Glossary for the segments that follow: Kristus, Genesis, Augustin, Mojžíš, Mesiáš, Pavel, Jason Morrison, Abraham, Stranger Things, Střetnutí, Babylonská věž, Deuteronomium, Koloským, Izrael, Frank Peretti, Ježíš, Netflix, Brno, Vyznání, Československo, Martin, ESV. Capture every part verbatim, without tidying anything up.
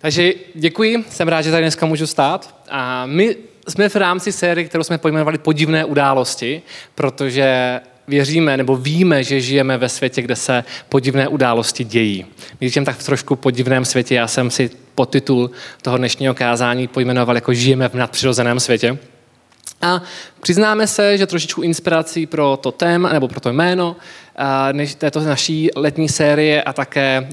Takže děkuji, jsem rád, že tady dneska můžu stát. A my jsme v rámci série, kterou jsme pojmenovali Podivné události, protože věříme nebo víme, že žijeme ve světě, kde se podivné události dějí. My žijeme tak v trošku podivném světě. Já jsem si podtitul toho dnešního kázání pojmenoval jako Žijeme v nadpřirozeném světě. A přiznáme se, že trošičku inspirací pro to téma nebo pro to jméno než této naší letní série a také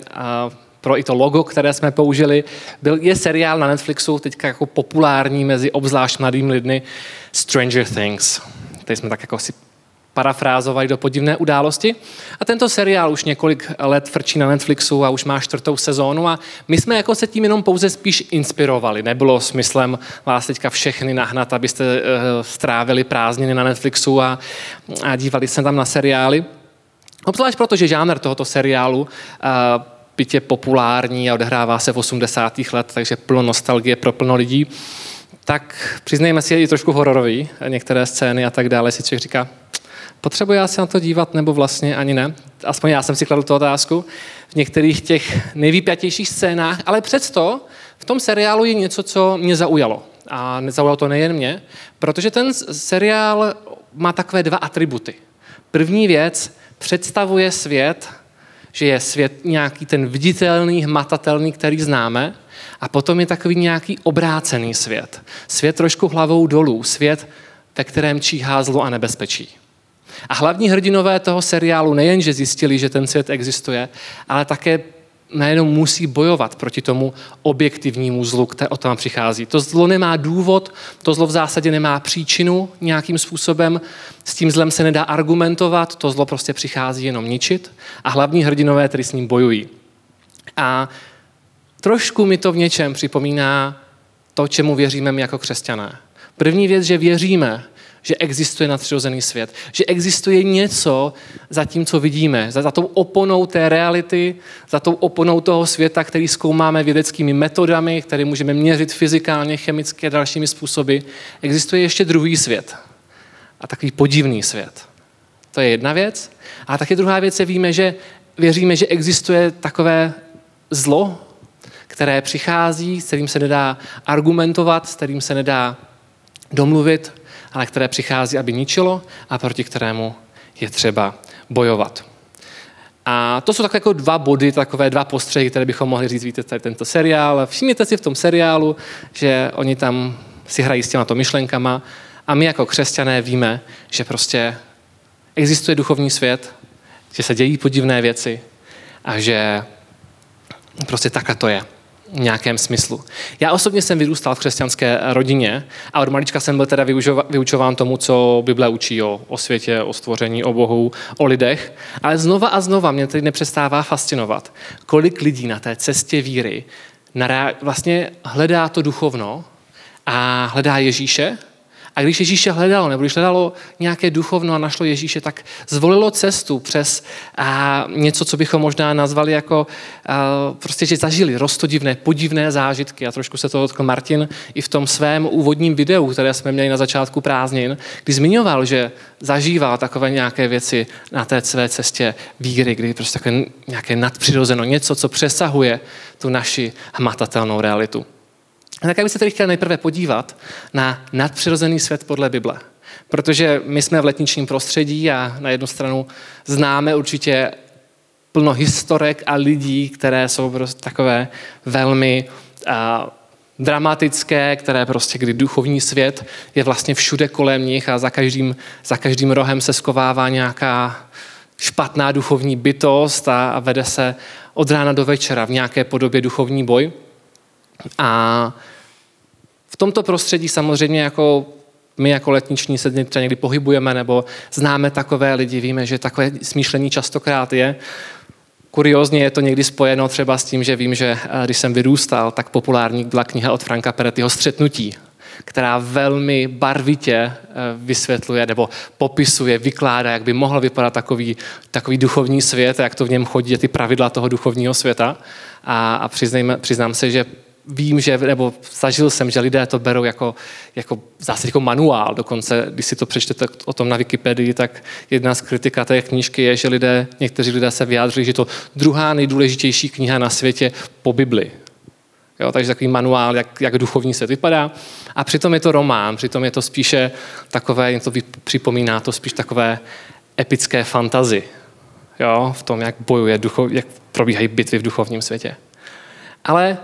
pro i to logo, které jsme použili, byl, je seriál na Netflixu, teďka jako populární mezi obzvlášť mladými lidmi, Stranger Things. Tady jsme tak jako si parafrázovali do Podivné události. A tento seriál už několik let frčí na Netflixu a už má čtvrtou sezónu a my jsme jako se tím jenom pouze spíš inspirovali. Nebylo smyslem vás teďka všechny nahnat, abyste strávili prázdniny na Netflixu a, a dívali se tam na seriály. Obzvlášť proto, že žánr tohoto seriálu a, byť je populární a odehrává se v osmdesátých letech, takže plno nostalgie pro plno lidí, tak přiznejme si, je i trošku hororový, některé scény a tak dále, si člověk říká, potřebuji já se na to dívat, nebo vlastně ani ne. Aspoň já jsem si kladl tu otázku v některých těch nejvýpjatějších scénách, ale přesto v tom seriálu je něco, co mě zaujalo. A zaujalo to nejen mě, protože ten seriál má takové dva atributy. První věc, představuje svět, že je svět nějaký ten viditelný, hmatatelný, který známe, a potom je takový nějaký obrácený svět. Svět trošku hlavou dolů, svět, ve kterém číhá zlo a nebezpečí. A hlavní hrdinové toho seriálu nejenže zjistili, že ten svět existuje, ale také najednou musí bojovat proti tomu objektivnímu zlu, které o tom přichází. To zlo nemá důvod, to zlo v zásadě nemá příčinu nějakým způsobem, s tím zlem se nedá argumentovat, to zlo prostě přichází jenom ničit a hlavní hrdinové tedy s ním bojují. A trošku mi to v něčem připomíná to, čemu věříme my jako křesťané. První věc, že věříme, že existuje nadpřirozený svět, že existuje něco za tím, co vidíme, za, za tou oponou té reality, za tou oponou toho světa, který zkoumáme vědeckými metodami, který můžeme měřit fyzikálně, chemicky a dalšími způsoby. Existuje ještě druhý svět a takový podivný svět. To je jedna věc. A taky druhá věc je, víme, že věříme, že existuje takové zlo, které přichází, s kterým se nedá argumentovat, s kterým se nedá domluvit, ale které přichází, aby ničilo a proti kterému je třeba bojovat. A to jsou tak jako dva body, takové dva postřehy, které bychom mohli říct, víte, tady tento seriál. Všimněte si v tom seriálu, že oni tam si hrají s těma to myšlenkama a my jako křesťané víme, že prostě existuje duchovní svět, že se dějí podivné věci a že prostě tak to je. V nějakém smyslu. Já osobně jsem vyrůstal v křesťanské rodině a od malička jsem byl teda vyučován tomu, co Bible učí o, o světě, o stvoření, o Bohu, o lidech, ale znova a znova mě tedy nepřestává fascinovat, kolik lidí na té cestě víry nará, vlastně hledá to duchovno a hledá Ježíše. A když Ježíše hledalo, nebo když hledalo nějaké duchovno a našlo Ježíše, tak zvolilo cestu přes a, něco, co bychom možná nazvali jako, a, prostě, že zažili roztodivné, podivné zážitky. A trošku se to dotkl Martin i v tom svém úvodním videu, které jsme měli na začátku prázdnin, kdy zmiňoval, že zažíval takové nějaké věci na té své cestě víry, kdy prostě takové nějaké nadpřirozeno, něco, co přesahuje tu naši hmatatelnou realitu. Tak já bych se tedy chtěl nejprve podívat na nadpřirozený svět podle Bible. Protože my jsme v letničním prostředí a na jednu stranu známe určitě plno historek a lidí, které jsou prostě takové velmi a, dramatické, které prostě, kdy duchovní svět je vlastně všude kolem nich a za každým, za každým rohem se skovává nějaká špatná duchovní bytost a, a vede se od rána do večera v nějaké podobě duchovní boj. A v tomto prostředí samozřejmě jako my jako letniční se někdy pohybujeme nebo známe takové lidi, víme, že takové smýšlení častokrát je. Kuriózně je to někdy spojeno třeba s tím, že vím, že když jsem vyrůstal, tak populární byla kniha od Franka Perettiho Střetnutí, která velmi barvitě vysvětluje nebo popisuje, vykládá, jak by mohl vypadat takový, takový duchovní svět, jak to v něm chodí, ty pravidla toho duchovního světa. A, a přiznám, přiznám se, že vím, že, nebo zažil jsem, že lidé to berou jako, jako zase jako manuál. Dokonce, když si to přečtete o tom na Wikipedii, tak jedna z kritika té knížky je, že lidé, někteří lidé se vyjádřili, že to druhá nejdůležitější kniha na světě po Bibli. Jo, takže takový manuál, jak, jak duchovní svět vypadá. A přitom je to román, přitom je to spíše takové, něco připomíná to spíš takové epické fantazy. Jo, v tom, jak bojuje, duchov, jak probíhají bitvy v duchovním světě. Ale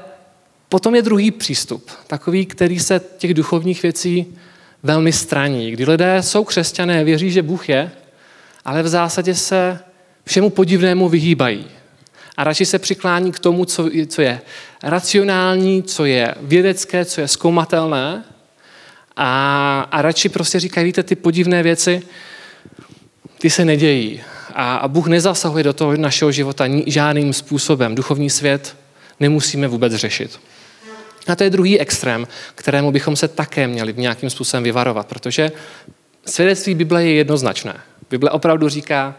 potom je druhý přístup, takový, který se těch duchovních věcí velmi straní. Kdy lidé jsou křesťané, věří, že Bůh je, ale v zásadě se všemu podivnému vyhýbají. A radši se přiklání k tomu, co, co je racionální, co je vědecké, co je zkoumatelné. A, a radši prostě říkají, víte, ty podivné věci, ty se nedějí. A, a Bůh nezasahuje do toho našeho života ni, žádným způsobem. Duchovní svět nemusíme vůbec řešit. A to je druhý extrém, kterému bychom se také měli nějakým způsobem vyvarovat, protože svědectví Bible je jednoznačné. Bible opravdu říká,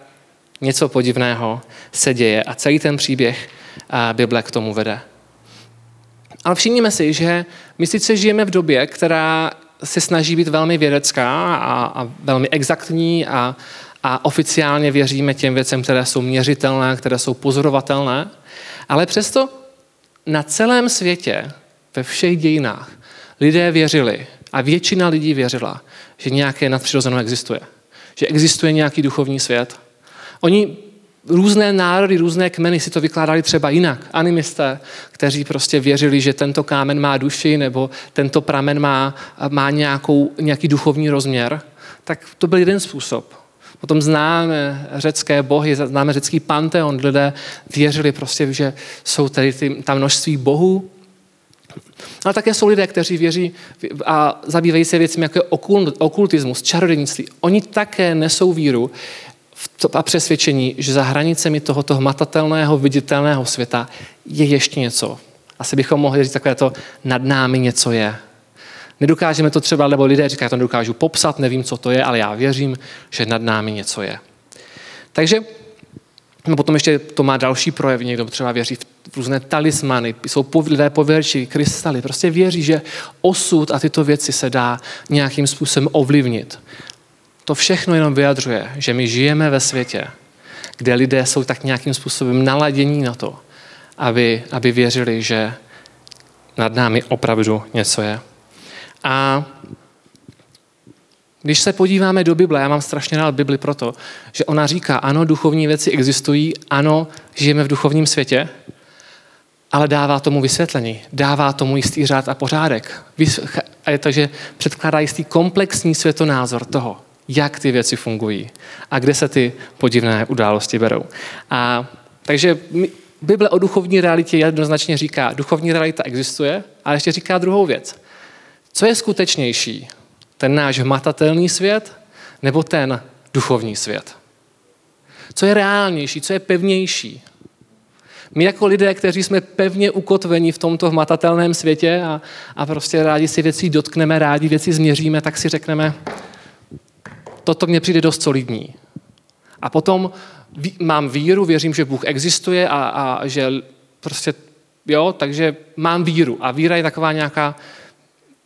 něco podivného se děje a celý ten příběh Bible k tomu vede. Ale všimněme si, že my sice žijeme v době, která se snaží být velmi vědecká a, a velmi exaktní a, a oficiálně věříme těm věcem, které jsou měřitelné, které jsou pozorovatelné, ale přesto na celém světě, ve všech dějinách, lidé věřili a většina lidí věřila, že nějaké nadpřirozené existuje. Že existuje nějaký duchovní svět. Oni, různé národy, různé kmeny si to vykládali třeba jinak. Animisté, kteří prostě věřili, že tento kámen má duši nebo tento pramen má, má nějakou, nějaký duchovní rozměr, tak to byl jeden způsob. Potom známe řecké bohy, známe řecký panteon, lidé věřili prostě, že jsou tady ty, tam množství bohů. Ale také jsou lidé, kteří věří a zabývají se věcmi jako okultismus, čarodějnictví. Oni také nesou víru a přesvědčení, že za hranicemi tohoto hmatatelného, viditelného světa je ještě něco. Asi bychom mohli říct takové to, nad námi něco je. Nedokážeme to třeba, nebo lidé říkají, já to nedokážu popsat, nevím, co to je, ale já věřím, že nad námi něco je. Takže no potom ještě to má další projev, někdo třeba věří v různé talismany, jsou lidé pověrčiví, krystaly, prostě věří, že osud a tyto věci se dá nějakým způsobem ovlivnit. To všechno jenom vyjadřuje, že my žijeme ve světě, kde lidé jsou tak nějakým způsobem naladění na to, aby, aby věřili, že nad námi opravdu něco je. A když se podíváme do Bible, já mám strašně rád Bibli proto, že ona říká, ano, duchovní věci existují, ano, žijeme v duchovním světě, ale dává tomu vysvětlení, dává tomu jistý řád a pořádek. A je to, že předkládá jistý komplexní světonázor toho, jak ty věci fungují a kde se ty podivné události berou. A takže Bible o duchovní realitě jednoznačně říká, duchovní realita existuje, ale ještě říká druhou věc. Co je skutečnější? Ten náš hmatatelný svět nebo ten duchovní svět? Co je reálnější, co je pevnější? My jako lidé, kteří jsme pevně ukotveni v tomto hmatatelném světě a, a prostě rádi si věcí dotkneme, rádi věci změříme, tak si řekneme, toto mně přijde dost solidní. A potom ví, mám víru, věřím, že Bůh existuje a, a že prostě, jo, takže mám víru. A víra je taková nějaká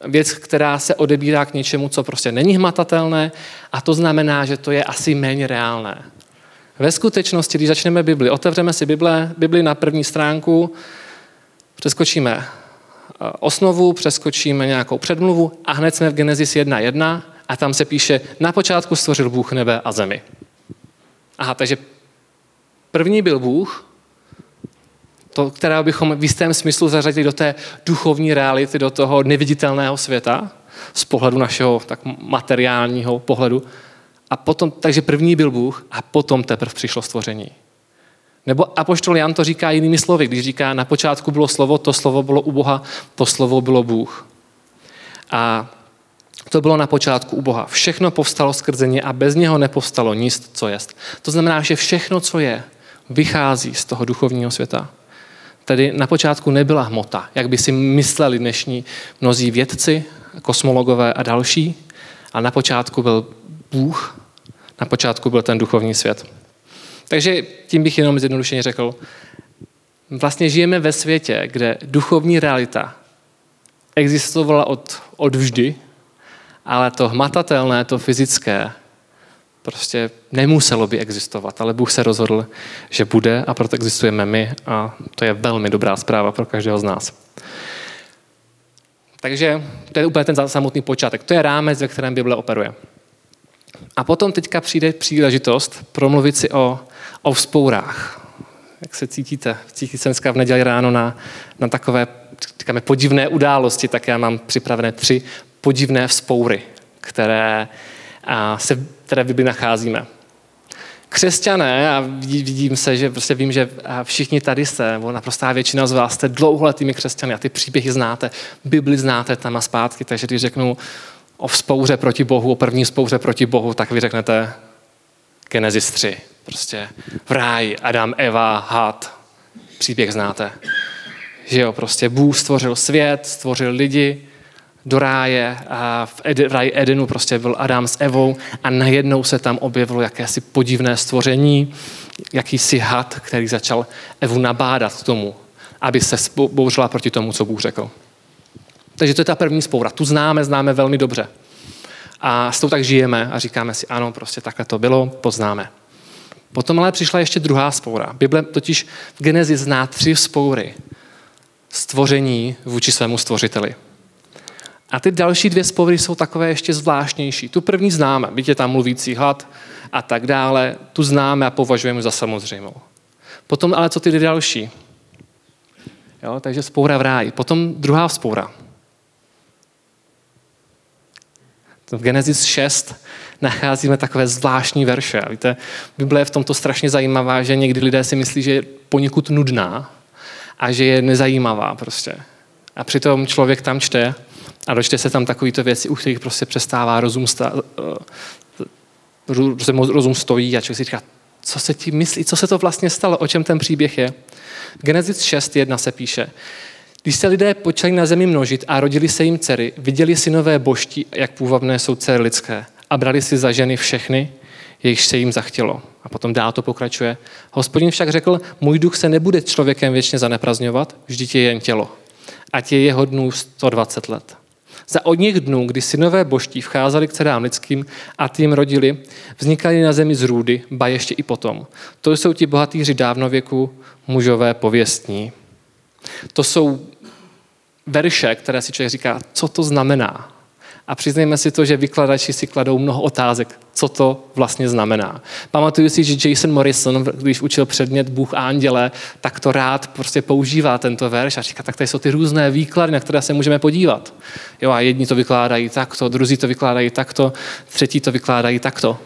věc, která se odebírá k něčemu, co prostě není hmatatelné a to znamená, že to je asi méně reálné. Ve skutečnosti, když začneme Bibli, otevřeme si Bible, Bibli na první stránku, přeskočíme osnovu, přeskočíme nějakou předmluvu a hned jsme v Genesis jedna jedna a tam se píše, na počátku stvořil Bůh nebe a zemi. Aha, takže první byl Bůh, to, kterého bychom v jistém smyslu zařadili do té duchovní reality, do toho neviditelného světa, z pohledu našeho tak materiálního pohledu. A potom, takže první byl Bůh a potom teprve přišlo stvoření. Nebo apoštol Jan to říká jinými slovy, když říká, na počátku bylo slovo, to slovo bylo u Boha, to slovo bylo Bůh. A to bylo na počátku u Boha. Všechno povstalo skrze něj a bez něho nepovstalo nic, co jest. To znamená, že všechno, co je, vychází z toho duchovního světa. Tedy na počátku nebyla hmota, jak by si mysleli dnešní mnozí vědci, kosmologové a další, ale na počátku byl Bůh, na počátku byl ten duchovní svět. Takže tím bych jenom zjednodušeně řekl, vlastně žijeme ve světě, kde duchovní realita existovala od, od vždy, ale to hmatatelné, to fyzické prostě nemuselo by existovat, ale Bůh se rozhodl, že bude, a proto existujeme my, a to je velmi dobrá zpráva pro každého z nás. Takže to je úplně ten samotný počátek. To je rámec, ve kterém Bible operuje. A potom teďka přijde příležitost promluvit si o, o vzpourách. Jak se cítíte? Cítíte se dneska v neděli ráno na, na takové, říkáme, podivné události, tak já mám připravené tři podivné vzpoury, které a se, které v Bibli nacházíme. Křesťané, a vidím se, že prostě vím, že všichni tady jste, nebo naprostá většina z vás jste dlouholetými křesťany a ty příběhy znáte, Bibli znáte tam a zpátky, takže když řeknu o vzpouře proti Bohu, o první vzpouře proti Bohu, tak vy řeknete Genesis tři. Prostě v ráji, Adam, Eva, had. Příběh znáte. Že jo, prostě Bůh stvořil svět, stvořil lidi, do ráje, a v, Ed, v ráji Edenu prostě byl Adam s Evou a najednou se tam objevilo jakési podivné stvoření, jakýsi had, který začal Evu nabádat k tomu, aby se bouřila proti tomu, co Bůh řekl. Takže to je ta první vzpoura. Tu známe, známe velmi dobře. A s tou tak žijeme a říkáme si, ano, prostě takhle to bylo, poznáme. Potom ale přišla ještě druhá vzpoura. Bible totiž v Genezi zná tři vzpoury stvoření vůči svému stvořiteli. A ty další dvě vzpoury jsou takové ještě zvláštnější. Tu první známe, vidíte tam mluvící had a tak dále, tu známe a považujeme za samozřejmou. Potom ale co ty dvě další? Jo, takže vzpoura v ráji. Potom druhá vzpoura. V Genesis šest nacházíme takové zvláštní verše. Víte, Bible je v tomto strašně zajímavá, že někdy lidé si myslí, že je poněkud nudná a že je nezajímavá prostě. A přitom člověk tam čte a dočte se tam takovýto věci, u kterých prostě přestává rozum, sta, rozum stojí a člověk si říká, co se ti myslí, co se to vlastně stalo, o čem ten příběh je. V Genesis šest jedna se píše, když se lidé počali na zemi množit a rodili se jim dcery, viděli synové božtí, jak půvabné jsou dcery lidské a brali si za ženy všechny, jejichž se jim zachtělo. A potom dál to pokračuje. Hospodin však řekl, můj duch se nebude člověkem věčně zaneprazňovat, vždyť je jen tělo. Ať je jeho dnů sto dvacet let. Za od nich dnů, kdy synové božtí vcházeli k dcerám lidským a tím rodili, vznikaly na zemi zrůdy, ba ještě i potom. To jsou ti bohatýři dávnověku, mužové pověstní. To jsou verše, které si člověk říká, co to znamená. A přiznejme si to, že vykladači si kladou mnoho otázek, co to vlastně znamená. Pamatuju si, že Jason Morrison, když učil předmět Bůh a anděle, tak to rád prostě používá tento verš a říká, tak tady jsou ty různé výklady, na které se můžeme podívat. Jo, a jedni to vykládají takto, druzí to vykládají takto, třetí to vykládají takto.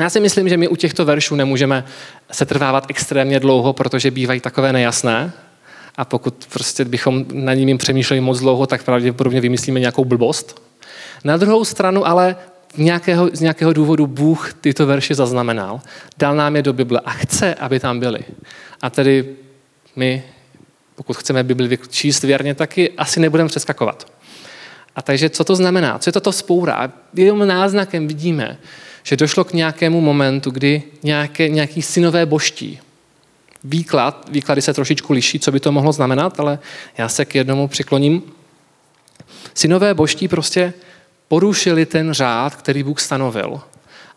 Já si myslím, že my u těchto veršů nemůžeme setrvávat extrémně dlouho, protože bývají takové nejasné. A pokud prostě bychom na ním přemýšleli moc dlouho, tak pravděpodobně vymyslíme nějakou blbost. Na druhou stranu ale nějakého, z nějakého důvodu Bůh tyto verše zaznamenal, dal nám je do Bible a chce, aby tam byly. A tedy my, pokud chceme Bibli číst věrně, taky asi nebudeme přeskakovat. A takže co to znamená? Co je toto vzpoura? Jenom náznakem vidíme, že došlo k nějakému momentu, kdy nějaké, nějaký synové božtí. Výklad, výklady se trošičku liší, co by to mohlo znamenat, ale já se k jednomu přikloním. Synové božtí prostě porušili ten řád, který Bůh stanovil.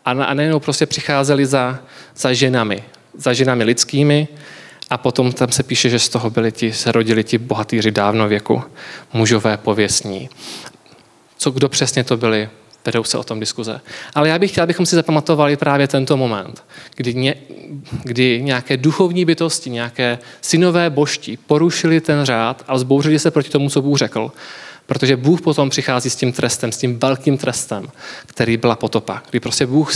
A, na, a nejenom prostě přicházeli za, za ženami, za ženami lidskými a potom tam se píše, že z toho byli ti, se rodili ti bohatýři dávnověku, mužové pověstní. Co, kdo přesně to byli, vedou se o tom diskuze. Ale já bych chtěl, abychom si zapamatovali právě tento moment, kdy, ně, kdy nějaké duchovní bytosti, nějaké synové božtí porušili ten řád a vzbouřili se proti tomu, co Bůh řekl. Protože Bůh potom přichází s tím trestem, s tím velkým trestem, který byla potopa. Kdy prostě Bůh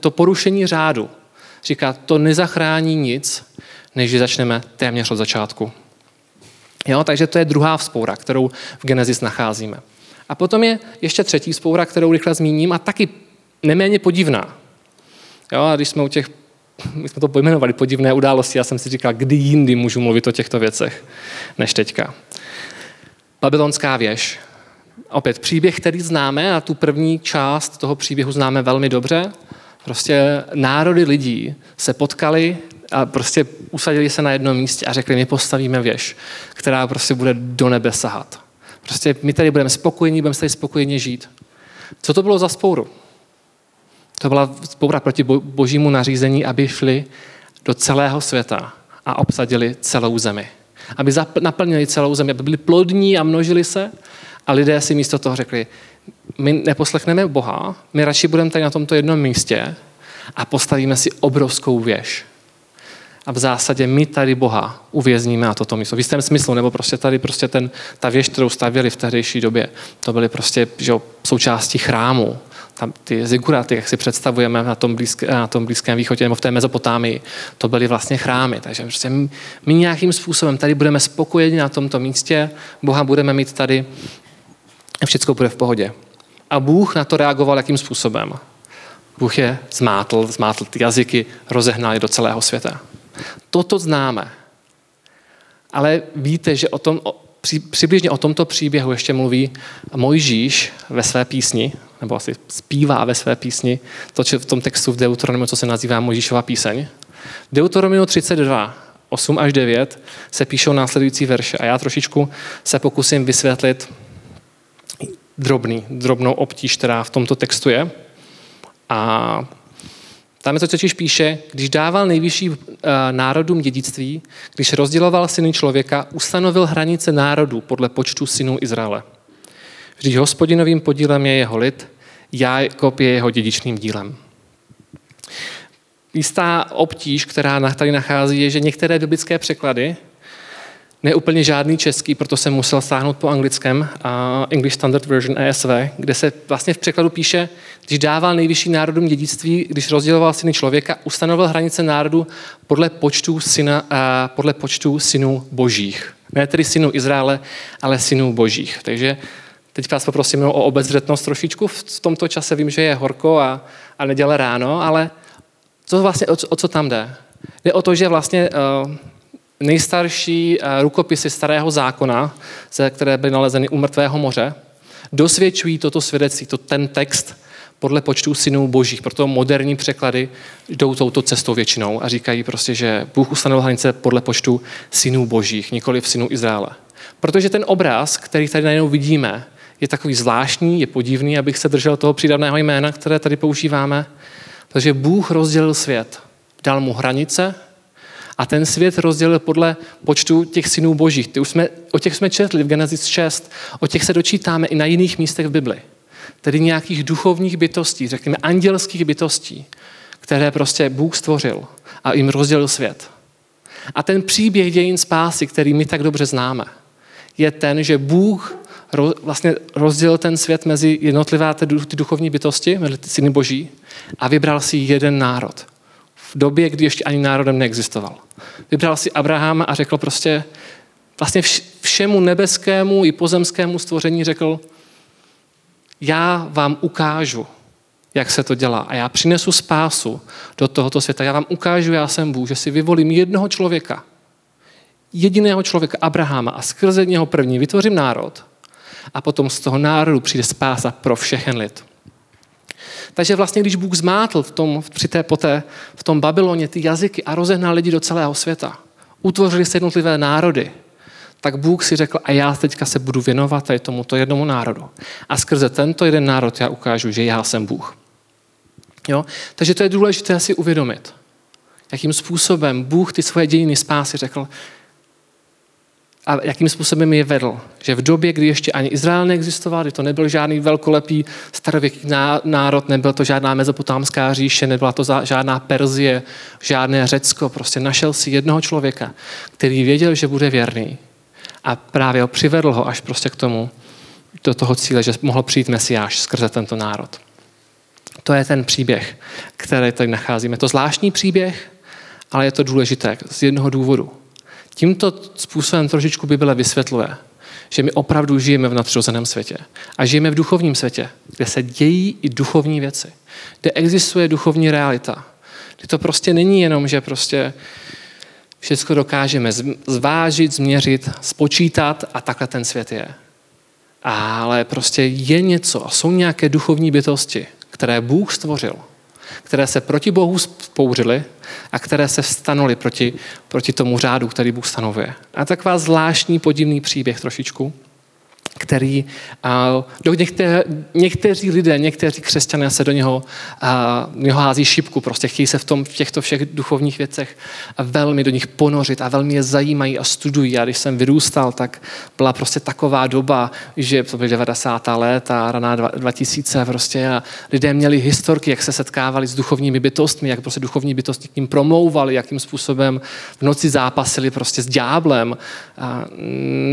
to porušení řádu říká, to nezachrání nic, než začneme téměř od začátku. Jo, takže to je druhá vzpoura, kterou v Genesis nacházíme. A potom je ještě třetí vzpoura, kterou rychle zmíním a taky neméně podivná. Jo, a když jsme u těch, my jsme to pojmenovali podivné události, já jsem si říkal, kdy jindy můžu mluvit o těchto věcech, než teďka. Babylonská věž. Opět příběh, který známe a tu první část toho příběhu známe velmi dobře. Prostě národy lidí se potkali a prostě usadili se na jednom místě a řekli, my postavíme věž, která prostě bude do nebe sahat. Prostě my tady budeme spokojení, budeme tady spokojení žít. Co to bylo za spouru? To byla vzpoura proti božímu nařízení, aby šli do celého světa a obsadili celou zemi. Aby naplnili celou zemi, aby byli plodní a množili se. A lidé si místo toho řekli, my neposlechneme Boha, my radši budeme tady na tomto jednom místě a postavíme si obrovskou věž. A v zásadě my tady Boha uvězníme na toto místo. V jistém smyslu, nebo prostě tady prostě ten, ta věž, kterou stavěli v tehdejší době, to byly prostě že, součástí chrámu. Tam ty ziguráty, jak si představujeme na tom, blízké, na tom Blízkém východě nebo v té Mezopotámii, to byly vlastně chrámy. Takže prostě my, my nějakým způsobem tady budeme spokojeni na tomto místě, Boha budeme mít tady, všechno bude v pohodě. A Bůh na to reagoval jakým způsobem? Bůh je zmátl, zmátl ty jazyky, rozehnal je do celého světa. Toto známe. Ale víte, že o tom, o, při, přibližně o tomto příběhu ještě mluví Mojžíš ve své písni, nebo asi zpívá ve své písni, to v tom textu v Deuteronomiu, co se nazývá Mojžíšova píseň. V Deuteronomiu třicet dva, osm až devět se píšou následující verše a já trošičku se pokusím vysvětlit drobný, drobnou obtíž, která v tomto textu je. A tam je to, co totiž píše, když dával nejvyšší národům dědictví, když rozděloval syny člověka, ustanovil hranice národů podle počtu synů Izraele. Vždyť hospodinovým podílem je jeho lid, Jákob je jeho dědičným dílem. Jistá obtíž, která tady nachází, je, že některé biblické překlady, neúplně žádný český, proto jsem musel stáhnout po anglickém, uh, English Standard Version E S V, kde se vlastně v překladu píše, když dával nejvyšší národům dědictví, když rozděloval syny člověka, ustanovil hranice národů podle počtu, syna, uh, podle počtu synů božích. Ne tedy synů Izraele, ale synů božích. Takže teď vás poprosím o obezřetnost trošičku. V tomto čase vím, že je horko a, a neděle ráno, ale co vlastně, o, o co tam jde? Jde o to, že vlastně... Uh, nejstarší rukopisy starého zákona, které byly nalezeny u mrtvého moře, dosvědčují toto svědectví, to ten text podle počtu synů božích. Proto moderní překlady jdou touto cestou většinou a říkají prostě, že Bůh ustanovil hranice podle počtu synů božích, nikoli v synů Izraele. Protože ten obraz, který tady najednou vidíme, je takový zvláštní, je podivný, abych se držel toho přídavného jména, které tady používáme. Takže Bůh rozdělil svět, dal mu hranice, a ten svět rozdělil podle počtu těch synů božích. Ty už jsme, o těch jsme četli v Genesis šest, o těch se dočítáme i na jiných místech v Bibli. Tedy nějakých duchovních bytostí, řekněme andělských bytostí, které prostě Bůh stvořil a jim rozdělil svět. A ten příběh dějin spásy, který my tak dobře známe, je ten, že Bůh vlastně rozdělil ten svět mezi jednotlivá ty duchovní bytosti, mezi ty syny boží, a vybral si jeden národ. V době, kdy ještě ani národem neexistoval. Vybral si Abrahama a řekl prostě, vlastně všemu nebeskému i pozemskému stvoření řekl, já vám ukážu, jak se to dělá a já přinesu spásu do tohoto světa. Já vám ukážu, já jsem Bůh, že si vyvolím jednoho člověka, jediného člověka Abrahama a skrze něho první vytvořím národ a potom z toho národu přijde spása pro všechen lid. Takže vlastně, když Bůh zmátl v tom, při té poté v tom Babyloně ty jazyky a rozehnal lidi do celého světa, utvořili se jednotlivé národy, tak Bůh si řekl, a já teďka se budu věnovat tady tomuto jednomu národu. A skrze tento jeden národ já ukážu, že já jsem Bůh. Jo? Takže to je důležité si uvědomit, jakým způsobem Bůh ty svoje dějiny spásy řekl a jakým způsobem je vedl, že v době, kdy ještě ani Izrael neexistoval, kdy to nebyl žádný velkolepý starověký národ, nebyl to žádná mezopotámská říše, nebyla to žádná Perzie, žádné Řecko, prostě našel si jednoho člověka, který věděl, že bude věrný a právě ho přivedl ho až prostě k tomu, do toho cíle, že mohl přijít Mesiáš skrze tento národ. To je ten příběh, který tady nacházíme. To zvláštní příběh, ale je to důležité z jednoho důvodu. Tímto způsobem trošičku Bible vysvětluje, že my opravdu žijeme v nadpřirozeném světě a žijeme v duchovním světě, kde se dějí i duchovní věci, kde existuje duchovní realita. Kde to prostě není jenom, že prostě všechno dokážeme zvážit, změřit, spočítat a takhle ten svět je. Ale prostě je něco, jsou nějaké duchovní bytosti, které Bůh stvořil, které se proti Bohu spouřily a které se vstanuly proti, proti tomu řádu, který Bůh stanovuje. A taková zvláštní podivný příběh trošičku, který a, do někte, někteří lidé, někteří křesťané se do něho, a, do něho hází šipku, prostě chtějí se v, tom, v těchto všech duchovních věcech a velmi do nich ponořit a velmi je zajímají a studují. Já když jsem vyrůstal, tak byla prostě taková doba, že to byly devadesátá léta, raná dva tisíce prostě a lidé měli historky, jak se setkávali s duchovními bytostmi, jak prostě duchovní bytosti k ním promlouvali, jakým způsobem v noci zápasili prostě s ďáblem. A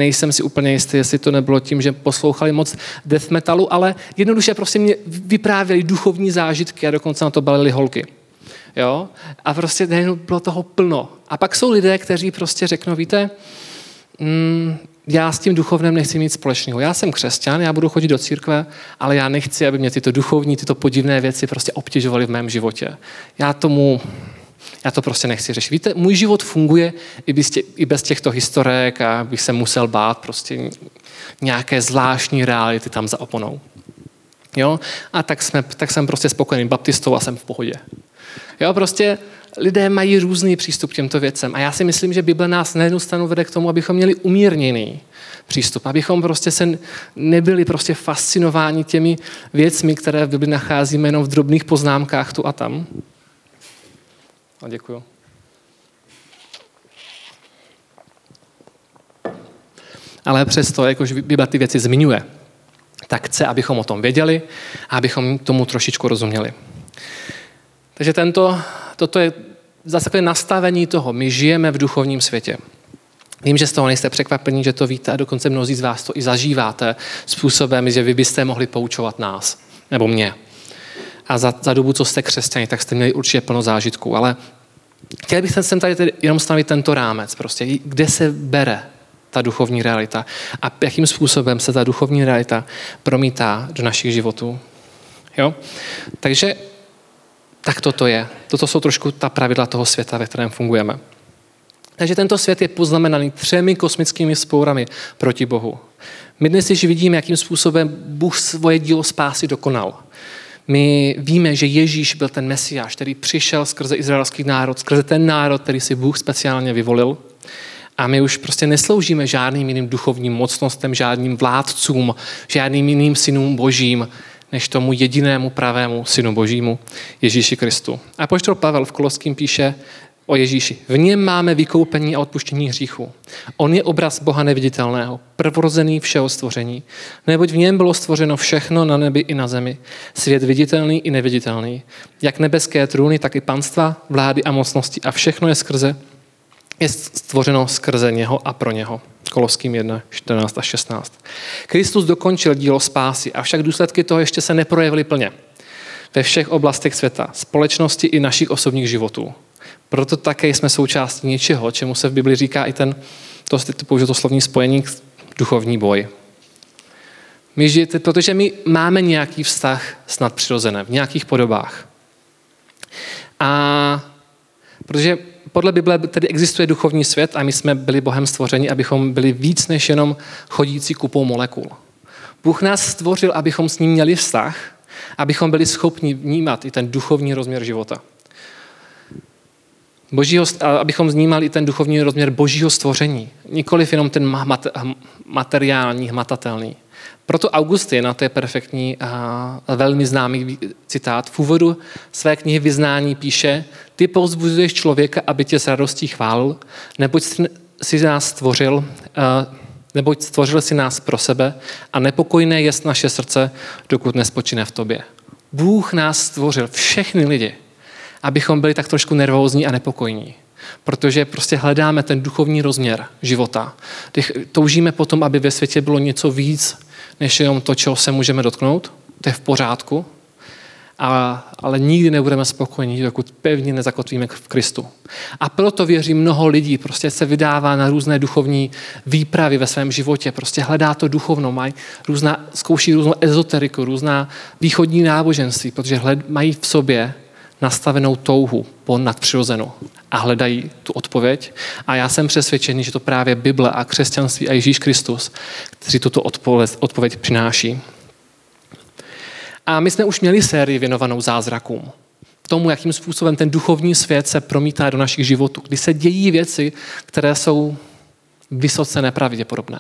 nejsem si úplně jistý, jestli to nebylo tím, že poslouchali moc death metalu, ale jednoduše prostě mě vyprávěli duchovní zážitky a dokonce na to balili holky. Jo? A prostě bylo toho plno. A pak jsou lidé, kteří prostě řeknou, víte, mm, já s tím duchovnem nechci mít společného. Já jsem křesťan, já budu chodit do církve, ale já nechci, aby mě tyto duchovní, tyto podivné věci prostě obtěžovaly v mém životě. Já tomu... Já to prostě nechci řešit. Víte, můj život funguje i bez těchto historek a bych se musel bát prostě nějaké zvláštní reality tam za oponou. Jo? A tak, jsme, tak jsem prostě spokojený baptistou a jsem v pohodě. Jo, prostě lidé mají různý přístup k těmto věcem a já si myslím, že Bible nás na jednu stranu vede k tomu, abychom měli umírněný přístup, abychom prostě se nebyli prostě fascinováni těmi věcmi, které v Bibli nacházíme jenom v drobných poznámkách tu a tam. A děkuju. Ale přesto, jakož Bible ty věci zmiňuje, tak chce, abychom o tom věděli a abychom tomu trošičku rozuměli. Takže tento, toto je zase takové nastavení toho. My žijeme v duchovním světě. Vím, že z toho nejste překvapení, že to víte a dokonce mnozí z vás to i zažíváte způsobem, že vy byste mohli poučovat nás nebo mě. A za, za dobu, co jste křesťani, tak jste měli určitě plno zážitků. Ale chtěl bych sem tady tedy jenom stanovit tento rámec. Prostě, kde se bere ta duchovní realita a jakým způsobem se ta duchovní realita promítá do našich životů. Jo? Takže tak toto je. Toto jsou trošku ta pravidla toho světa, ve kterém fungujeme. Takže tento svět je poznamenaný třemi kosmickými spourami proti Bohu. My dnes již vidíme, jakým způsobem Bůh svoje dílo spásy dokonal. My víme, že Ježíš byl ten Mesiáš, který přišel skrze izraelský národ, skrze ten národ, který si Bůh speciálně vyvolil. A my už prostě nesloužíme žádným jiným duchovním mocnostem, žádným vládcům, žádným jiným synům božím, než tomu jedinému pravému synu božímu, Ježíši Kristu. A apoštol Pavel v Koloským píše o Ježíši. V něm máme vykoupení a odpuštění hříchu. On je obraz Boha neviditelného, prvorozený všeho stvoření. Neboť v něm bylo stvořeno všechno na nebi i na zemi. Svět viditelný i neviditelný. Jak nebeské trůny, tak i panstva, vlády a mocnosti. A všechno je skrze, je stvořeno skrze něho a pro něho. Koloským jedna, čtrnáct a šestnáct. Kristus dokončil dílo spásy, avšak důsledky toho ještě se neprojevily plně. Ve všech oblastech světa, společnosti i našich osobních životů. Proto také jsme součástí něčeho, čemu se v Bibli říká i ten, to, to použil to slovní spojení, duchovní boj. My žijete, protože my máme nějaký vztah s nadpřirozenem, v nějakých podobách. A protože podle Bible tedy existuje duchovní svět a my jsme byli Bohem stvořeni, abychom byli víc než jenom chodící kupou molekul. Bůh nás stvořil, abychom s ním měli vztah, abychom byli schopni vnímat i ten duchovní rozměr života. Božího, abychom vnímali i ten duchovní rozměr božího stvoření, nikoliv jenom ten materiální, hmatatelný. Proto Augustin, a to je perfektní a velmi známý citát, v úvodu své knihy Vyznání píše: Ty povzbuzuješ člověka, aby tě s radostí chválil, neboť si nás stvořil, neboť stvořil si nás pro sebe a nepokojné jest naše srdce, dokud nespočine v tobě. Bůh nás stvořil, všechny lidi, abychom byli tak trošku nervózní a nepokojní. Protože prostě hledáme ten duchovní rozměr života. Toužíme potom, aby ve světě bylo něco víc, než jenom to, čeho se můžeme dotknout. To je v pořádku. A, ale nikdy nebudeme spokojení, dokud pevně nezakotvíme v Kristu. A proto věří mnoho lidí, prostě se vydává na různé duchovní výpravy ve svém životě, prostě hledá to duchovno, mají různá, zkouší různou ezoteriku, různá východní náboženství, protože hled, mají v sobě nastavenou touhu po nadpřirozenu a hledají tu odpověď. A já jsem přesvědčený, že to právě Bible a křesťanství a Ježíš Kristus, kteří tuto odpověď přináší. A my jsme už měli sérii věnovanou zázrakům. Tomu, jakým způsobem ten duchovní svět se promítá do našich životů, kdy se dějí věci, které jsou vysoce nepravděpodobné.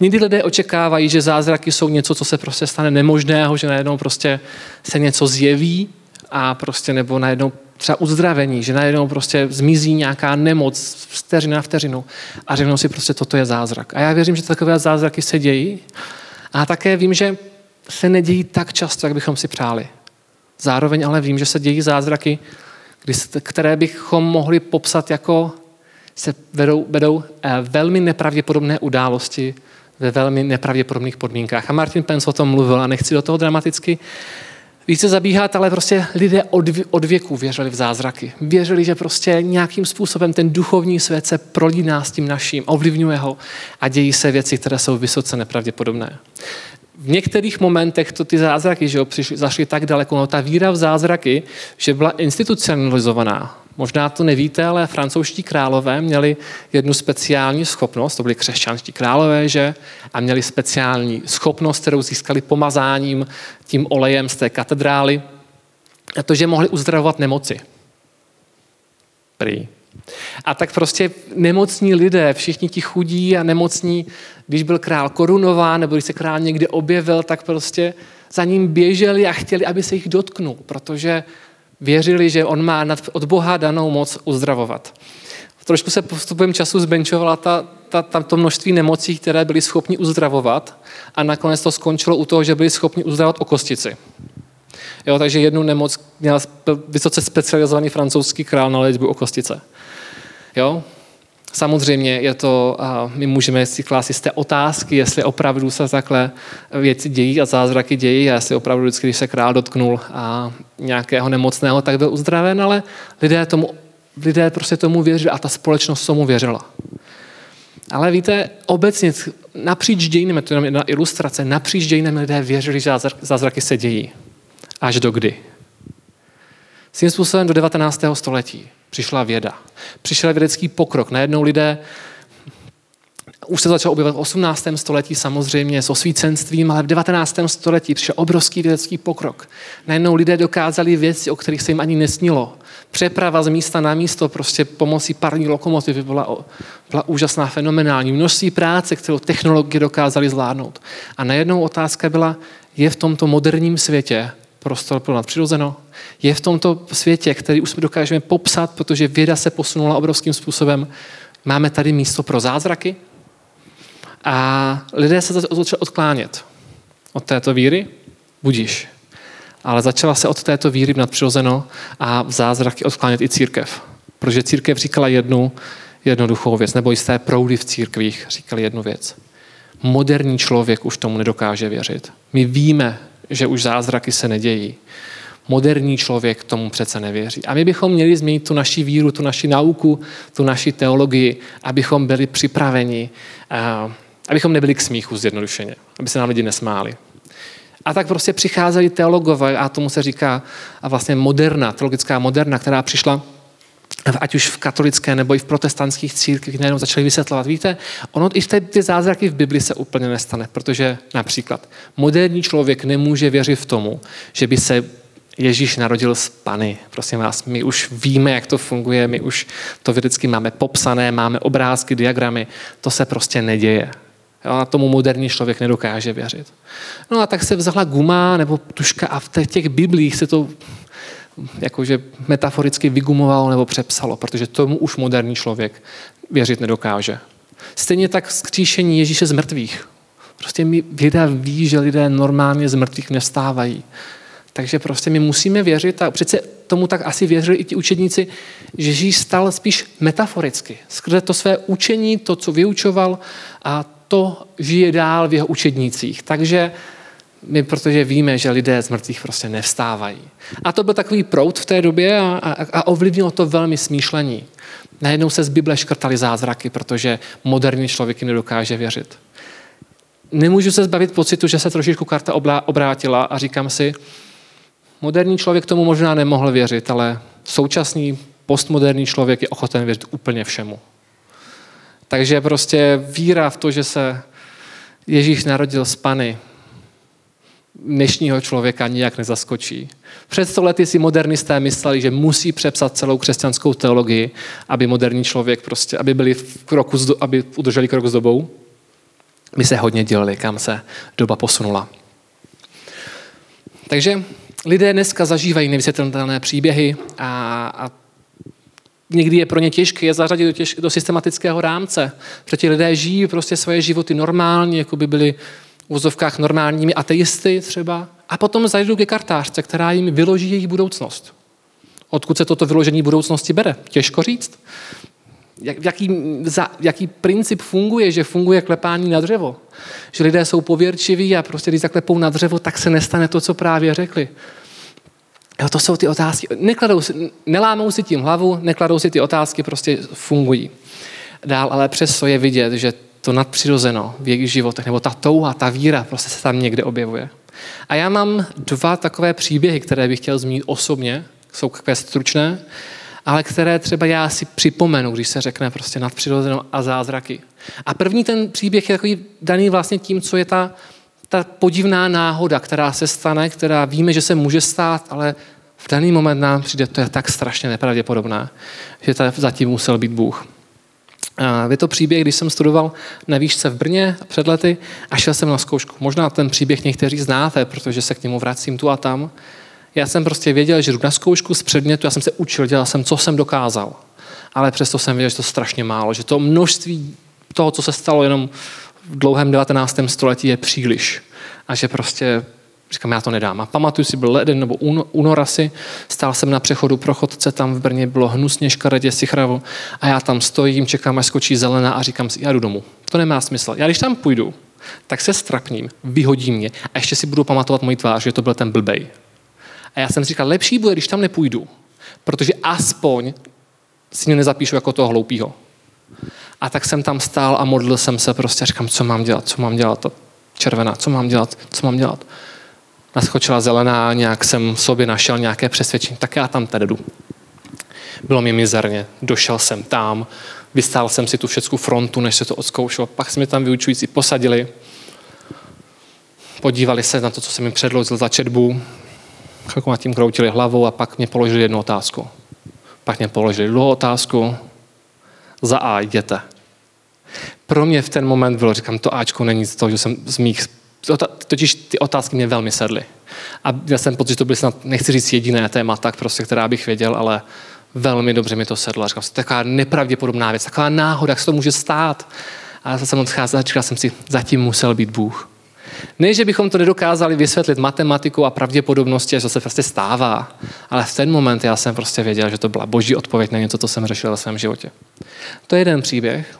Někdy lidé očekávají, že zázraky jsou něco, co se prostě stane nemožného, že najednou prostě se něco zjeví a prostě nebo najednou třeba uzdravení, že najednou prostě zmizí nějaká nemoc vteřina vteřinu a řeknou si prostě toto je zázrak. A já věřím, že takové zázraky se dějí a také vím, že se nedějí tak často, jak bychom si přáli. Zároveň ale vím, že se dějí zázraky, které bychom mohli popsat jako se vedou, vedou velmi nepravděpodobné události ve velmi nepravděpodobných podmínkách. A Martin Pence o tom mluvil a nechci do toho dramaticky více zabíhat, ale prostě lidé od, od věku věřili v zázraky. Věřili, že prostě nějakým způsobem ten duchovní svět se prolíná s tím naším, ovlivňuje ho a dějí se věci, které jsou vysoce nepravděpodobné. V některých momentech to ty zázraky, že jo, přišli, zašli tak daleko, no ta víra v zázraky, že byla institucionalizovaná. Možná to nevíte, ale francouzští králové měli jednu speciální schopnost, to byli křesťanští králové, že? A měli speciální schopnost, kterou získali pomazáním, tím olejem z té katedrály, a to, že mohli uzdravovat nemoci. Prý. A tak prostě nemocní lidé, všichni ti chudí a nemocní, když byl král korunován nebo když se král někde objevil, tak prostě za ním běželi a chtěli, aby se jich dotknul, protože věřili, že on má od Boha danou moc uzdravovat. Trošku se postupem času zbenčovala ta, ta, ta, to množství nemocí, které byli schopni uzdravovat a nakonec to skončilo u toho, že byli schopni uzdravovat okostici. Jo, takže jednu nemoc měl vysoce specializovaný francouzský král na léčbu okostice. Jo? Samozřejmě je to, my můžeme si klást z té otázky, jestli opravdu se takhle věci dějí a zázraky dějí a jestli opravdu vždycky, když se král dotknul a nějakého nemocného, tak byl uzdraven, ale lidé, tomu, lidé prostě tomu věřili a ta společnost tomu věřila. Ale víte, obecně napříč dějinami, to je jenom jedna ilustrace, napříč dějinami lidé věřili, že zázraky se dějí. Až do kdy? S tím způsobem do devatenáctého století přišla věda. Přišel vědecký pokrok. Najednou lidé, už se začalo objevovat v osmnáctém století samozřejmě s osvícenstvím, ale v devatenáctém století přišel obrovský vědecký pokrok. Najednou lidé dokázali věci, o kterých se jim ani nesnilo. Přeprava z místa na místo prostě pomocí parní lokomotivy byla, byla úžasná, fenomenální. Množství práce, kterou technologie dokázali zvládnout. A najednou otázka byla, je v tomto moderním světě prostor pro nadpřirozeno. Je v tomto světě, který už dokážeme popsat, protože věda se posunula obrovským způsobem. Máme tady místo pro zázraky a lidé se začali odklánět od této víry, budiš. Ale začala se od této víry v nadpřirozeno a v zázraky odklánět i církev. Protože církev říkala jednu jednoduchou věc, nebo jisté proudy v církvích říkali jednu věc. Moderní člověk už tomu nedokáže věřit. My víme, že už zázraky se nedějí. Moderní člověk tomu přece nevěří. A my bychom měli změnit tu naši víru, tu naši nauku, tu naši teologii, abychom byli připraveni, abychom nebyli k smíchu zjednodušeně, aby se nám lidi nesmáli. A tak prostě přicházeli teologové, a tomu se říká a vlastně moderna, teologická moderna, která přišla ať už v katolické nebo i v protestantských církvích, najednou začali vysvětlovat. Víte, ono i v té, ty zázraky v Bibli se úplně nestane, protože například moderní člověk nemůže věřit v tomu, že by se Ježíš narodil z Pany. Prosím vás, my už víme, jak to funguje, my už to vždycky máme popsané, máme obrázky, diagramy, to se prostě neděje. A tomu moderní člověk nedokáže věřit. No a tak se vzala guma nebo tuška a v těch Biblích se to jakože metaforicky vygumovalo nebo přepsalo, protože tomu už moderní člověk věřit nedokáže. Stejně tak vzkříšení Ježíše z mrtvých. Prostě my věda ví, že lidé normálně z mrtvých nevstávají. Takže prostě my musíme věřit a přece tomu tak asi věřili i ti učedníci, že Ježíš stal spíš metaforicky. Skrze to své učení, to, co vyučoval a to žije dál v jeho učednících. Takže my, protože víme, že lidé z mrtvých prostě nevstávají. A to byl takový proud v té době a, a, a ovlivnilo to velmi smýšlení. Najednou se z Bible škrtaly zázraky, protože moderní člověk nedokáže věřit. Nemůžu se zbavit pocitu, že se trošičku karta oblá, obrátila a říkám si, moderní člověk tomu možná nemohl věřit, ale současný postmoderní člověk je ochoten věřit úplně všemu. Takže prostě víra v to, že se Ježíš narodil z Pany, dnešního člověka nijak nezaskočí. Před sto lety si modernisté mysleli, že musí přepsat celou křesťanskou teologii, aby moderní člověk prostě, aby byli v kroku, aby udrželi krok s dobou. by se hodně dělili, kam se doba posunula. Takže lidé dneska zažívají nevysvětlitelné příběhy a, a někdy je pro ně těžké je zařadit do, těž, do systematického rámce. Protože ti lidé žijí prostě svoje životy normálně, jako by byli v úzovkách normálními ateisty třeba. A potom zajdou ke kartářce, která jim vyloží jejich budoucnost. Odkud se toto vyložení budoucnosti bere? Těžko říct. Jak, jaký, za, jaký princip funguje, že funguje klepání na dřevo? Že lidé jsou pověrčiví a prostě když zaklepou na dřevo, tak se nestane to, co právě řekli. Jo, to jsou ty otázky. Nekladou si, nelámou si tím hlavu, nekladou si ty otázky, prostě fungují. Dál ale přesto je vidět, že to nadpřirozeno v jejich životech, nebo ta touha, ta víra prostě se tam někde objevuje. A já mám dva takové příběhy, které bych chtěl zmínit osobně, jsou takové stručné, ale které třeba já si připomenu, když se řekne prostě nadpřirozeno a zázraky. A první ten příběh je takový daný vlastně tím, co je ta, ta podivná náhoda, která se stane, která víme, že se může stát, ale v daný moment nám přijde, to je tak strašně nepravděpodobné, že zatím musel být Bůh. A je to příběh, když jsem studoval na výšce v Brně před lety a šel jsem na zkoušku. Možná ten příběh někteří znáte, protože se k němu vracím tu a tam. Já jsem prostě věděl, že jdu na zkoušku z předmětu, já jsem se učil, dělal jsem, co jsem dokázal. Ale přesto jsem věděl, že to strašně málo, že to množství toho, co se stalo jenom v dlouhém devatenáctém století, je příliš. A že prostě, říkám, já to nedám. A pamatuju si, byl leden nebo únor asi, stál jsem na přechodu pro chodce, tam v Brně bylo hnusně, škaredě, sichravo a já tam stojím, čekám, až skočí zelená a říkám si, já jdu domů. To nemá smysl. Já když tam půjdu, tak se strapním, vyhodí mě a ještě si budu pamatovat moji tvář, že to byl ten blbej. A já jsem říkal, lepší bude, když tam nepůjdu, protože aspoň si mě nezapíšu jako toho hloupýho. A tak jsem tam stál a modlil jsem se prostě a říkám, co mám dělat, co mám dělat, to červená, co mám dělat, co mám dělat. Naskočila zelená, nějak jsem sobě našel nějaké přesvědčení, tak já tam tady jdu. Bylo mi mizerně, došel jsem tam, vystál jsem si tu všecku frontu, než se to odzkoušelo, pak se mi tam vyučující posadili, podívali se na to, co jsem mi předložil za četbu, chvilku nad tím kroutili hlavou a pak mě položili jednu otázku. Pak mě položili druhou otázku. Za A jděte. Pro mě v ten moment bylo, říkám, to Ačko není z toho, že jsem z mých... Totiž ty otázky mě velmi sedly. A já jsem pocit, že to byly snad, nechci říct jediné téma, tak prostě, která bych věděl, ale velmi dobře mi to sedlo. Říkám, to je taková nepravděpodobná věc, taková náhoda, jak se to může stát. A já jsem odcházel, říkal jsem si, zatím musel být Bůh. Ne, že bychom to nedokázali vysvětlit matematikou a pravděpodobností, že to se prostě stává, ale v ten moment já jsem prostě věděl, že to byla boží odpověď na něco, co jsem řešil ve svém životě. To je jeden příběh.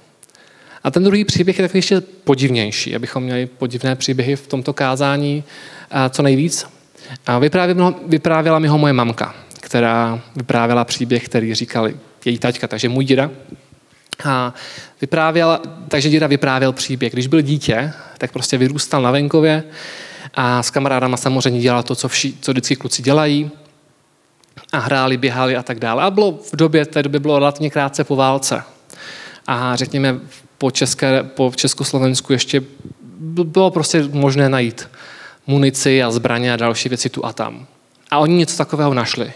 A ten druhý příběh je takový ještě podivnější, abychom měli podivné příběhy v tomto kázání co nejvíc. A vyprávěla mi ho moje mamka, která vyprávěla příběh, který říkal její taťka, takže můj děda. A vyprávěl, takže děda vyprávěl příběh. Když byl dítě, tak prostě vyrůstal na venkově a s kamarádama samozřejmě dělal to, co, vši, co vždycky kluci dělají a hráli, běhali a tak dále. A bylo v době, té době bylo relativně krátce po válce. A řekněme, po, České, po Československu ještě bylo prostě možné najít munici a zbraně a další věci tu a tam. A oni něco takového našli.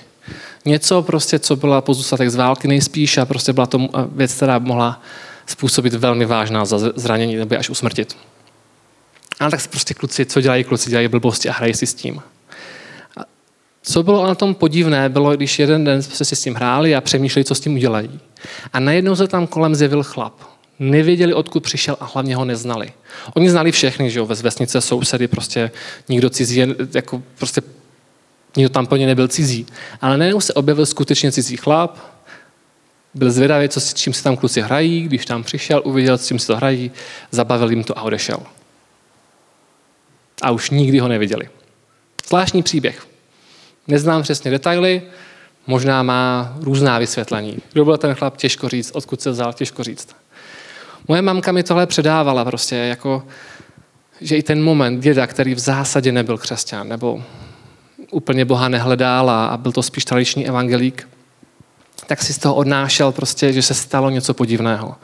Něco prostě, co byla pozůstatek z války nejspíš a prostě byla to věc, která mohla způsobit velmi vážná zranění nebo až usmrtit. A tak prostě kluci, co dělají kluci, dělají blbosti a hrají si s tím. A co bylo na tom podivné, bylo, když jeden den se si s tím hráli a přemýšleli, co s tím udělají. A najednou se tam kolem zjevil chlap. Nevěděli, odkud přišel a hlavně ho neznali. Oni znali všechny, že jo, ve vesnice, sousedy, prostě nikdo cizí, jako prostě nikdo tam po ně nebyl cizí. Ale najednou se objevil skutečně cizí chlap, byl zvědavý, co, s čím se tam kluci hrají, když tam přišel, uviděl, s čím se to hrají, zabavil jim to a odešel. A už nikdy ho neviděli. Zvláštní příběh. Neznám přesně detaily, možná má různá vysvětlení. Kdo byl ten chlap, těžko říct, odkud se vzal, těžko říct. Moje mamka mi tohle předávala prostě, jako, že i ten moment děda, který v zásadě nebyl křesťan, nebo úplně Boha nehledal a byl to spíš tradiční evangelík, tak si z toho odnášel prostě, že se stalo něco podivného.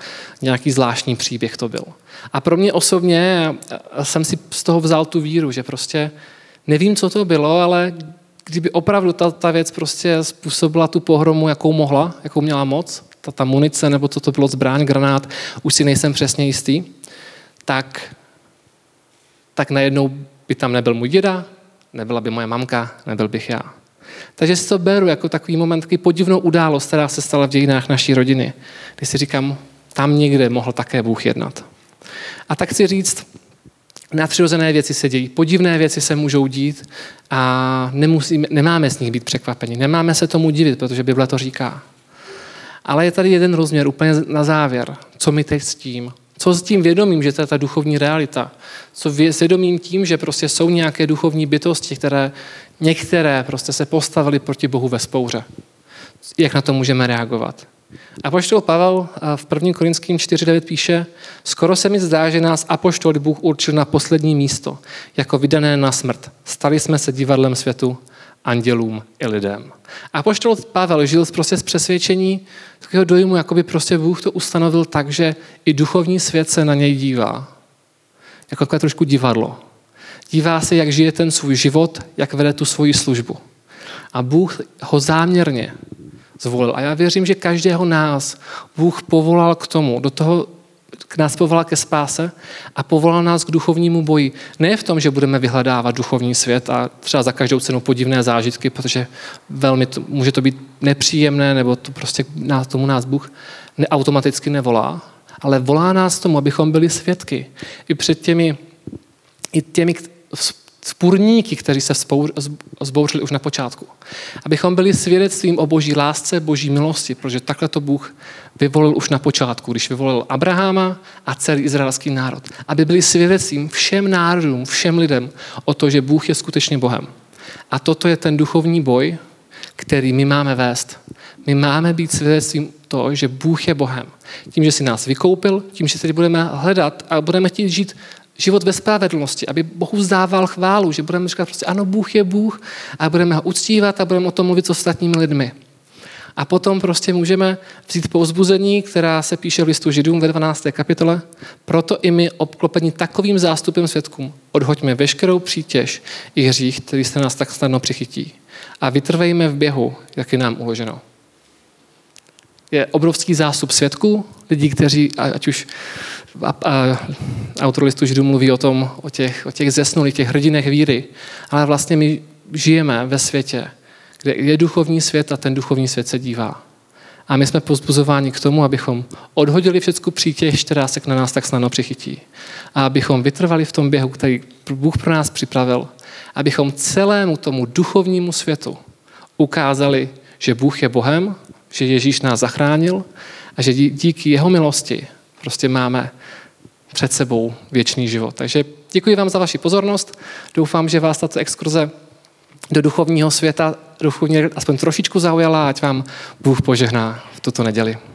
Nějaký zvláštní příběh to byl. A pro mě osobně jsem si z toho vzal tu víru, že prostě nevím, co to bylo, ale kdyby opravdu ta, ta věc prostě způsobila tu pohromu, jakou mohla, jakou měla moc, ta, ta munice nebo co to bylo, zbraň, granát, už si nejsem přesně jistý, tak tak najednou by tam nebyl můj děda, nebyla by moje mamka, nebyl bych já. Takže si to beru jako takový moment, takový podivnou událost, která se stala v dějinách naší rodiny, kdy si říkám, tam někde mohl také Bůh jednat. A tak chci říct, nadpřirozené věci se dějí, podivné věci se můžou dít a nemusíme, nemáme s nich být překvapeni, nemáme se tomu divit, protože Bible to říká. Ale je tady jeden rozměr úplně na závěr. Co mi teď s tím? Co s tím vědomím, že to je ta duchovní realita? Co vědomím tím, že prostě jsou nějaké duchovní bytosti, které některé prostě se postavily proti Bohu ve spouře? Jak na to můžeme reagovat? Apoštol Pavel v první Korinským čtyři devět píše: Skoro se mi zdá, že nás apoštol Bůh určil na poslední místo, jako vydané na smrt. Stali jsme se divadlem světu, andělům i lidem. Apoštol Pavel žil prostě z přesvědčení takového dojmu, jakoby prostě Bůh to ustanovil tak, že i duchovní svět se na něj dívá. Jako takové trošku divadlo. Dívá se, jak žije ten svůj život, jak vede tu svoji službu. A Bůh ho záměrně zvolil. A já věřím, že každého nás Bůh povolal k tomu, do toho k nás povolal ke spáse a povolal nás k duchovnímu boji. Ne v tom, že budeme vyhledávat duchovní svět a třeba za každou cenu podivné zážitky, protože velmi to, může to být nepříjemné, nebo to prostě nás, tomu nás Bůh ne, automaticky nevolá, ale volá nás tomu, abychom byli svědky. I před těmi, i těmi vzpůrníky, kteří se vzbouřili už na počátku. Abychom byli svědectvím o boží lásce, boží milosti, protože takhle to Bůh vyvolil už na počátku, když vyvolil Abrahama a celý izraelský národ. Aby byli svědectvím všem národům, všem lidem o to, že Bůh je skutečně Bohem. A toto je ten duchovní boj, který my máme vést. My máme být svědectvím toho, že Bůh je Bohem. Tím, že si nás vykoupil, tím, že se budeme hledat a budeme chtít žít život ve spravedlnosti, aby Bohu vzdával chválu, že budeme říkat prostě ano, Bůh je Bůh a budeme ho uctívat a budeme o tom mluvit s ostatními lidmi. A potom prostě můžeme vzít povzbuzení, která se píše v listu Židům ve dvanácté kapitole. Proto i my, obklopeni takovým zástupem svědků, odhoďme veškerou přítěž i hřích, který se nás tak snadno přichytí. A vytrvejme v běhu, jak je nám uloženo. Je obrovský zástup svědků, lidí, kteří, ať už a, a, autor listu Židům mluví o tom, o těch, o těch zesnulých, těch hrdinech víry, ale vlastně my žijeme ve světě, kde je duchovní svět a ten duchovní svět se dívá. A my jsme povzbuzováni k tomu, abychom odhodili všecku přítěž, která se na nás tak snadno přichytí. A abychom vytrvali v tom běhu, který Bůh pro nás připravil. Abychom celému tomu duchovnímu světu ukázali, že Bůh je Bohem, že Ježíš nás zachránil a že díky jeho milosti prostě máme před sebou věčný život. Takže děkuji vám za vaši pozornost. Doufám, že vás tato exkurze do duchovního světa duchovně aspoň trošičku zaujala, ať vám Bůh požehná v tuto neděli.